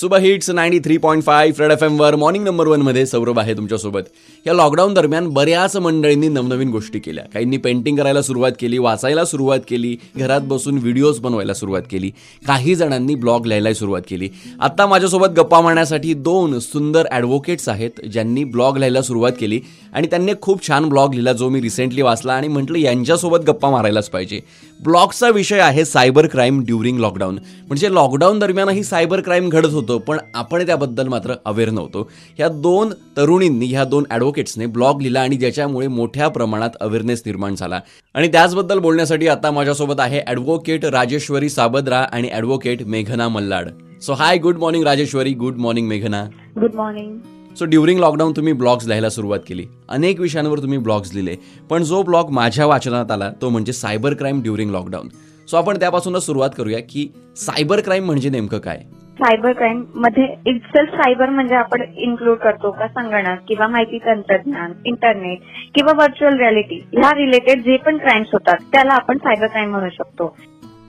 Super hits 93.5 red FM वर morning number 1 मध्ये सौरभ आहे तुमच्यासोबत. या लॉकडाऊन दरम्यान बऱ्याच मंडळींनी नवनवीन गोष्टी केल्या. काहींनी पेंटिंग करायला सुरुवात केली, वाचायला सुरुवात केली, घरात बसून व्हिडिओज बनवायला सुरुवात केली, काही जणांनी ब्लॉग लिहायला सुरुवात केली. आत्ता माझ्यासोबत गप्पा मारण्यासाठी दोन सुंदर ॲडव्होकेट्स आहेत ज्यांनी ब्लॉग लिहायला सुरुवात केली आणि त्यांनी खूप छान ब्लॉग लिहिला जो मी रिसेंटली वाचला आणि म्हटलं यांच्यासोबत गप्पा मारायलाच पाहिजे. ब्लॉगचा विषय आहे सायबर क्राईम ड्युरिंग लॉकडाऊन. म्हणजे लॉकडाऊन दरम्यानही सायबर क्राईम घडत होतं पण आपण त्याबद्दल मात्र अवेअर नव्हतो. ह्या दोन तरुणींनी, ह्या दोन ॲडव्होकेट्सने ब्लॉग लिहिला आणि ज्याच्यामुळे मोठ्या प्रमाणात अवेअरनेस निर्माण झाला. आणि त्याचबद्दल बोलण्यासाठी आता माझ्यासोबत आहे ॲडव्होकेट राजेश्वरी साबद्रा आणि ॲडव्होकेट मेघना मल्लाड. सो हाय, good morning Rajeshwari, good morning मेघना. Good morning. सो ड्युरिंग लॉकडाऊन तुम्ही ब्लॉग्स लिहायला सुरुवात केली, अनेक विषयांवर तुम्ही ब्लॉग्स लिहिले, पण जो ब्लॉग माझ्या वाचनात आला तो म्हणजे cyber crime during lockdown. So आपण त्यापासूनच सुरुवात करूया की सायबर क्राईम म्हणजे नेमकं काय. सायबर क्राईम मध्ये इटसेल्फ सायबर म्हणजे आपण इन्क्लूड करतो का संगणक किंवा माहिती तंत्रज्ञान, इंटरनेट किंवा व्हर्च्युअल रिअलिटी ह्या रिलेटेड जे पण क्राईम्स होतात त्याला आपण सायबर क्राईम म्हणू शकतो.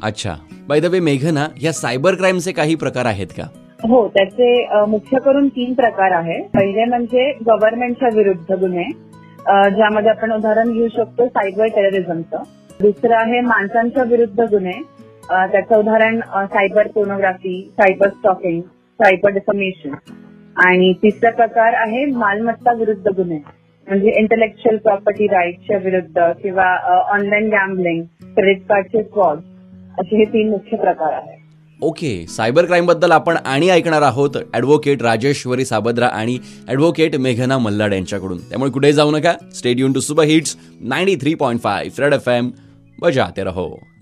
अच्छा, बाय द वे मेघना, या सायबर क्राईमचे काही प्रकार आहेत का. हो, त्याचे मुख्य करून तीन प्रकार आहे. पहिले म्हणजे गव्हर्नमेंटच्या विरुद्ध गुन्हे, ज्यामध्ये आपण उदाहरण घेऊ शकतो सायबर टेररिझमचं. दुसरं आहे माणसांच्या विरुद्ध गुन्हे, त्याचं उदाहरण cyber pornography, cyber stalking, cyber defamation. आणि तिसरा प्रकार आहे मालमत्ता विरुद्ध गुन्हे, म्हणजे इंटेलेक्च्युअल प्रॉपर्टी राईटच्या विरुद्ध किंवा ऑनलाईन गॅम्बलिंग, क्रेडिट कार्डचे फ्रॉड, असे हे तीन मुख्य प्रकार आहेत. ओके, सायबर क्राईम बद्दल आपण आणि ऐकणार आहोत ॲडव्होकेट राजेश्वरी साबद्रा आणि ॲडव्होकेट मेघना मल्लाड यांच्याकडून. त्यामुळे कुठे जाऊ नका, stay tune to super hits 93.5 red FM. बजाते रहो.